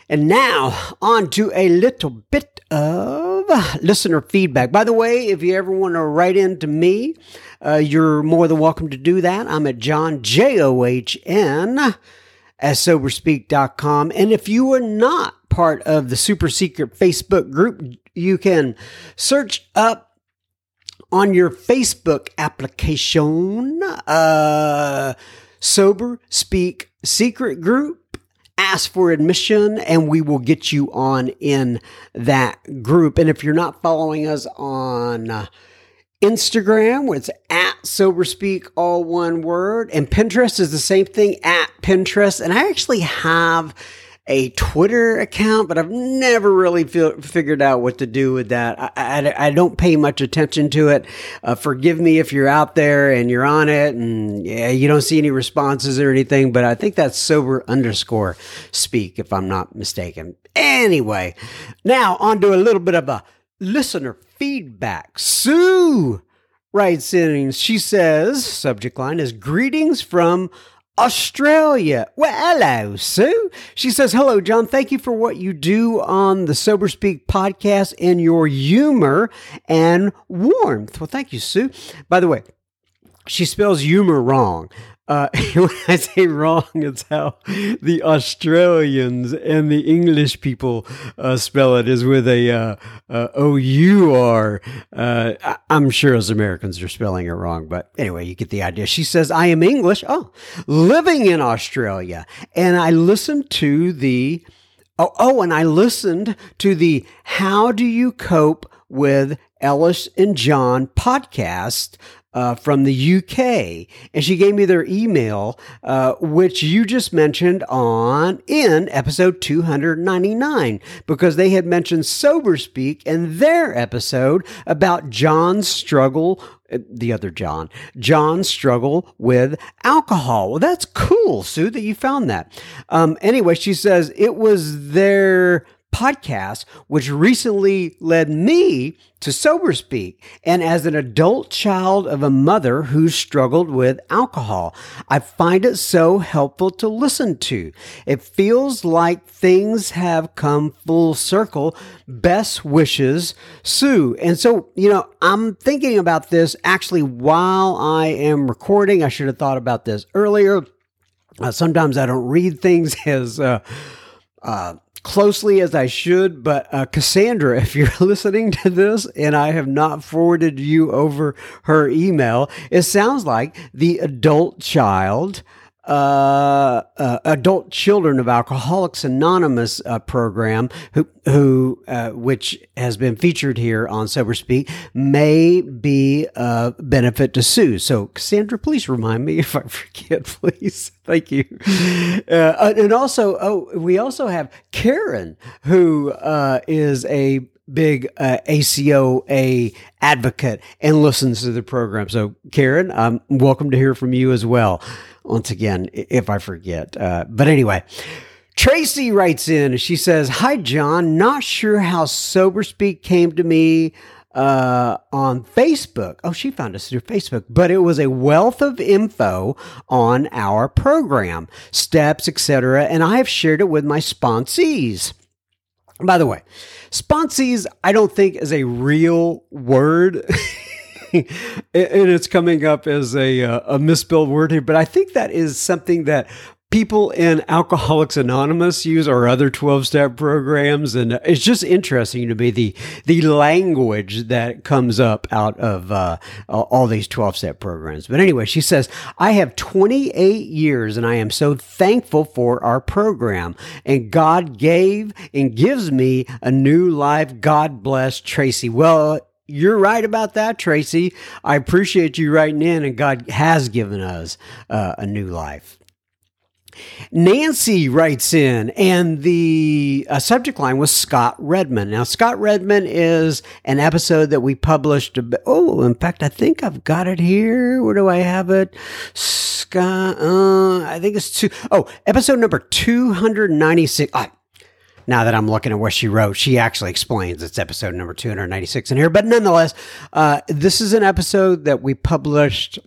And now on to a little bit of listener feedback. By the way, if you ever want to write in to me, uh, you're more than welcome to do that. I'm at John, J O H N, at sober speak dot com. And if you are not part of the super secret Facebook group, you can search up on your Facebook application, uh, Sober Speak Secret Group. Ask for admission, and we will get you on in that group. And if you're not following us on Instagram, it's at SoberSpeak, all one word. And Pinterest is the same thing, at Pinterest. And I actually have a Twitter account, but I've never really feel, figured out what to do with that. I, I, I don't pay much attention to it. Uh, forgive me if you're out there and you're on it and yeah, you don't see any responses or anything, but I think that's sober underscore speak, if I'm not mistaken. Anyway, now on to a little bit of a listener feedback. Sue writes in, she says, subject line is greetings from Australia. Well, hello, Sue. She says, hello, John. Thank you for what you do on the Sober Speak podcast and your humor and warmth. Well, thank you, Sue. By the way, she spells humor wrong. Uh, when I say wrong, it's how the Australians and the English people uh, spell it, is with a uh, uh, O U R. Uh, I- I'm sure as Americans are spelling it wrong, but anyway, you get the idea. She says, I am English, oh, living in Australia. And I listened to the, oh, oh and I listened to the How Do You Cope with Ellis and John podcast Uh, from the U K, and she gave me their email, uh, which you just mentioned on in episode two ninety-nine, because they had mentioned Sober Speak in their episode about John's struggle, the other John, John's struggle with alcohol. Well, that's cool, Sue, that you found that. Um, anyway, she says it was their podcast, which recently led me to Sober Speak. And as an adult child of a mother who struggled with alcohol, I find it so helpful to listen to. It feels like things have come full circle. Best wishes, Sue. And so, you know, I'm thinking about this actually while I am recording. I should have thought about this earlier. Uh, sometimes I don't read things as, uh, uh, closely as I should, but uh, Cassandra, if you're listening to this and I have not forwarded you over her email, it sounds like the adult child, uh, uh, Adult Children of Alcoholics Anonymous uh, program, who, who uh, which has been featured here on Sober Speak, may be a benefit to Sue. So Cassandra, please remind me if I forget, please. Thank you. Uh, and also, oh, we also have Karen, who uh, is a big uh, A C O A advocate and listens to the program. So Karen, I'm welcome to hear from you as well. Once again, if I forget. Uh, but anyway, Tracy writes in, she says, hi, John, not sure how Sober Speak came to me uh, on Facebook. Oh, she found us through Facebook, but it was a wealth of info on our program, steps, et cetera. And I have shared it with my sponsees. By the way, sponsees, I don't think is a real word. And it's coming up as a, a misspelled word here, but I think that is something that people in Alcoholics Anonymous use, or other twelve-step programs, and it's just interesting to me the the language that comes up out of uh, all these twelve-step programs. But anyway, she says, I have twenty-eight years, and I am so thankful for our program, and God gave and gives me a new life. God bless, Tracy. Well, you're right about that, Tracy. I appreciate you writing in, and God has given us uh, a new life. Nancy writes in, and the uh, subject line was Scott Redman. Now, Scott Redman is an episode that we published. Oh, in fact, I think I've got it here. Where do I have it? Scott, uh, I think it's two. Oh, episode number two ninety-six. Oh, now that I'm looking at what she wrote, she actually explains it's episode number two ninety-six in here. But nonetheless, uh, this is an episode that we published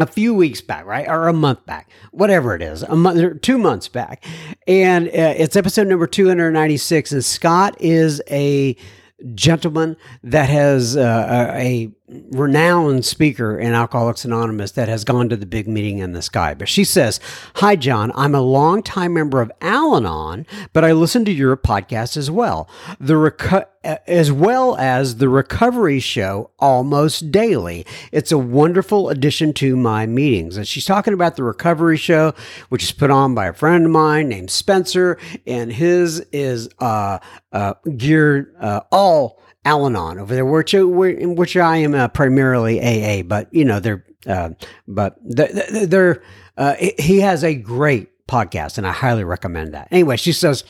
a few weeks back, right? Or a month back, whatever it is, a month or two months back. And uh, it's episode number two ninety-six. And Scott is a gentleman that has uh, a renowned speaker in Alcoholics Anonymous that has gone to the big meeting in the sky. But she says, hi, John, I'm a longtime member of Al-Anon, but I listen to your podcast as well, the reco- as well as The Recovery Show almost daily. It's a wonderful addition to my meetings. And she's talking about The Recovery Show, which is put on by a friend of mine named Spencer, and his is uh, uh, geared uh, all Al-Anon over there, which, which I am uh, primarily A A, but you know, they're, uh, but they're, they're uh, he has a great podcast and I highly recommend that. Anyway, she says,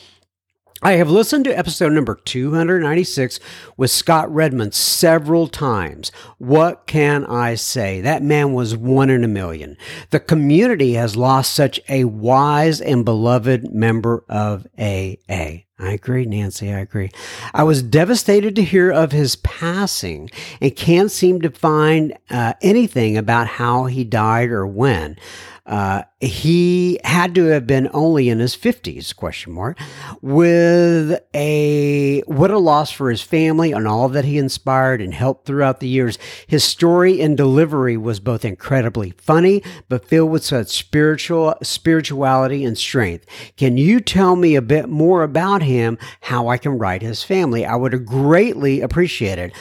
I have listened to episode number two ninety-six with Scott Redman several times. What can I say? That man was one in a million. The community has lost such a wise and beloved member of A A. I agree, Nancy, I agree. I was devastated to hear of his passing and can't seem to find uh, anything about how he died or when. Uh, he had to have been only in his fifties, question mark, with a, what a loss for his family and all that he inspired and helped throughout the years. His story and delivery was both incredibly funny, but filled with such spiritual spirituality and strength. Can you tell me a bit more about him, how I can write his family? I would greatly appreciate it.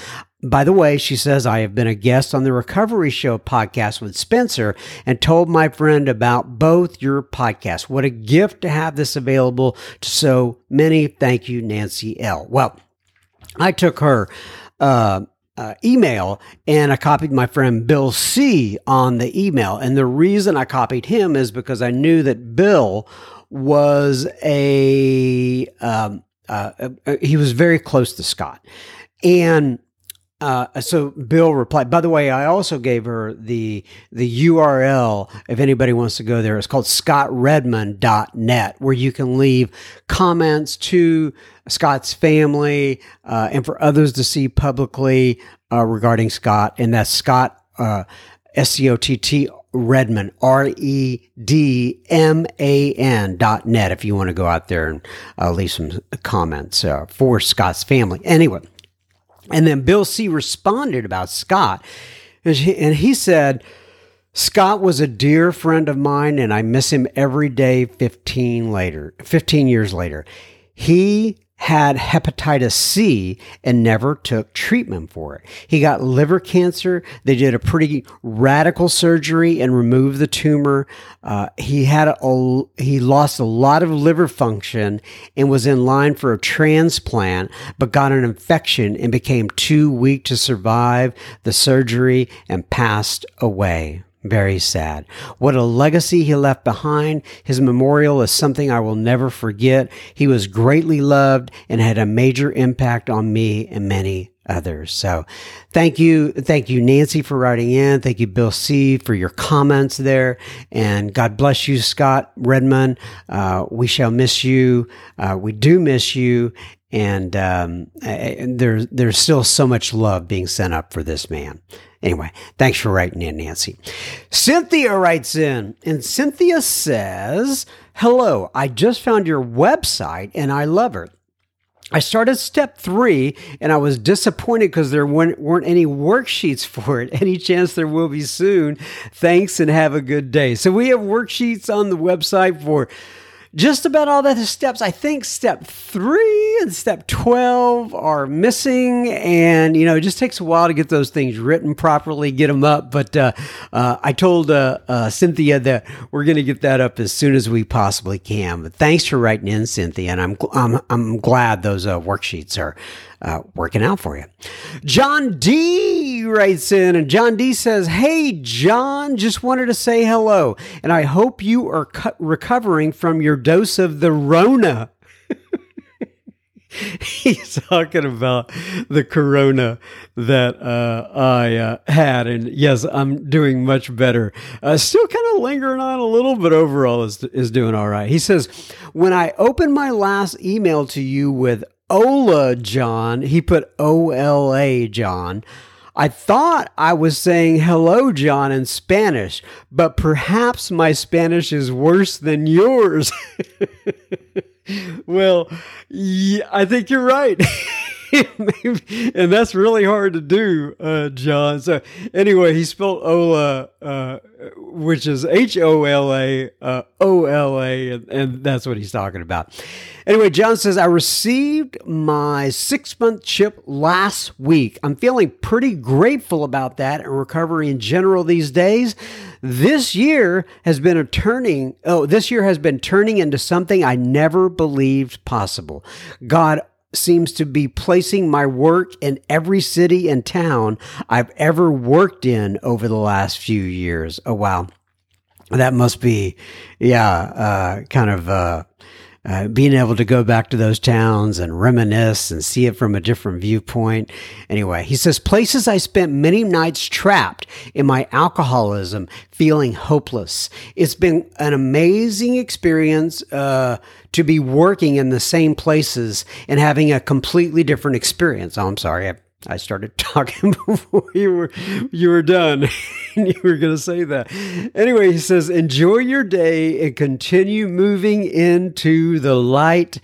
By the way, she says, I have been a guest on the Recovery Show podcast with Spencer and told my friend about both your podcasts. What a gift to have this available to so many. Thank you, Nancy L. Well, I took her uh, uh, email and I copied my friend Bill C on the email. And the reason I copied him is because I knew that Bill was a, um, uh, he was very close to Scott. And Uh, so Bill replied, by the way, I also gave her the the U R L, if anybody wants to go there. It's called Scott Redman dot net, where you can leave comments to Scott's family uh, and for others to see publicly uh, regarding Scott. And that's Scott, uh, S C O T T, Redman, R E D M A N dot net, if you want to go out there and uh, leave some comments uh, for Scott's family. Anyway. And then Bill C. responded about Scott, and he, and he said, Scott was a dear friend of mine, and I miss him every day fifteen later, fifteen years later. He had hepatitis C and never took treatment for it. He got liver cancer. They did a pretty radical surgery and removed the tumor. Uh, he had a, he lost a lot of liver function and was in line for a transplant, but got an infection and became too weak to survive the surgery and passed away. Very sad. What a legacy he left behind. His memorial is something I will never forget. He was greatly loved and had a major impact on me and many others. So thank you. Thank you, Nancy, for writing in. Thank you, Bill C, for your comments there. And God bless you, Scott Redman. Uh, we shall miss you. Uh, we do miss you. And um, there's, there's still so much love being sent up for this man. Anyway, thanks for writing in, Nancy. Cynthia writes in, and Cynthia says, hello, I just found your website and I love it. I started step three and I was disappointed because there weren't any worksheets for it. Any chance there will be soon? Thanks and have a good day. So we have worksheets on the website for just about all the steps. I think step three and step twelve are missing, and you know, it just takes a while to get those things written properly, get them up. But uh, uh, I told uh, uh, Cynthia that we're going to get that up as soon as we possibly can. But thanks for writing in, Cynthia, and I'm I'm I'm glad those uh, worksheets are uh, working out for you. John D writes in, and John D says, "Hey, John, just wanted to say hello, and I hope you are cu- recovering from your dose of the Rona." He's talking about the corona that uh, I uh, had. And yes, I'm doing much better. Uh, still kind of lingering on a little, but overall is, is doing all right. He says, when I opened my last email to you with Ola John, he put O L A John, I thought I was saying hello, John, in Spanish, but perhaps my Spanish is worse than yours. Well, yeah, I think you're right. And that's really hard to do, uh, John. So anyway, he spelled Ola, uh, which is H O L A, uh, O L A, and, and that's what he's talking about. Anyway, John says, I received my six-month chip last week. I'm feeling pretty grateful about that and recovery in general these days. This year has been a turning, oh, this year has been turning into something I never believed possible. God seems to be placing my work in every city and town I've ever worked in over the last few years. Oh, wow. That must be, yeah, uh, kind of uh, uh, being able to go back to those towns and reminisce and see it from a different viewpoint. Anyway, he says, places I spent many nights trapped in my alcoholism, feeling hopeless. It's been an amazing experience uh, to be working in the same places and having a completely different experience. Oh, I'm sorry. I, I started talking before you were, you were done. you were going to say that. Anyway, he says, enjoy your day and continue moving into the light.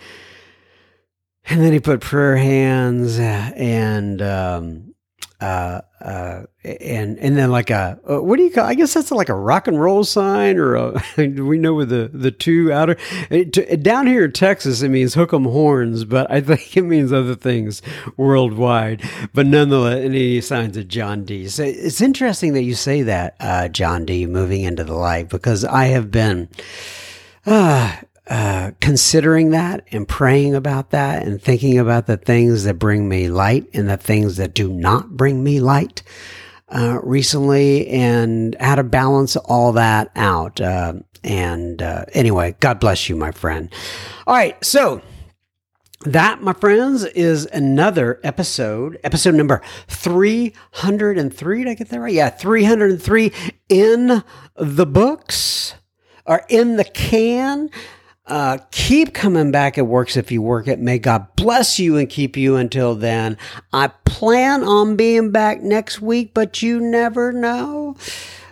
And then he put prayer hands and, um, uh, uh, and, and then like a, uh, what do you call, I guess that's like a rock and roll sign or a, we know with the, the two outer, it, to, down here in Texas, it means hook 'em horns, but I think it means other things worldwide, but nonetheless, and he signs a John D. So it's interesting that you say that, uh, John D, moving into the light, because I have been, uh, Uh, considering that and praying about that and thinking about the things that bring me light and the things that do not bring me light uh, recently and how to balance all that out. Uh, and uh, anyway, God bless you, my friend. All right. So that, my friends, is another episode, episode number three hundred three. Did I get that right? Yeah, three hundred three in the books or in the can. Uh, keep coming back. It works if you work it. May God bless you and keep you until then. I plan on being back next week, but you never know.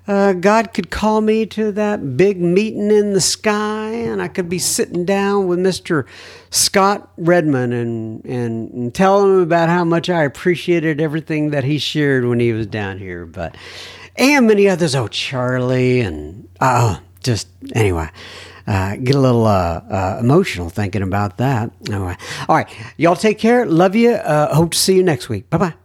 Uh, God could call me to that big meeting in the sky, and I could be sitting down with Mister Scott Redman and, and, and telling him about how much I appreciated everything that he shared when he was down here. But and many others. Oh, Charlie and oh, just anyway. Uh, get a little uh, uh, emotional thinking about that. All right. All right. Y'all take care. Love you. Uh, hope to see you next week. Bye-bye.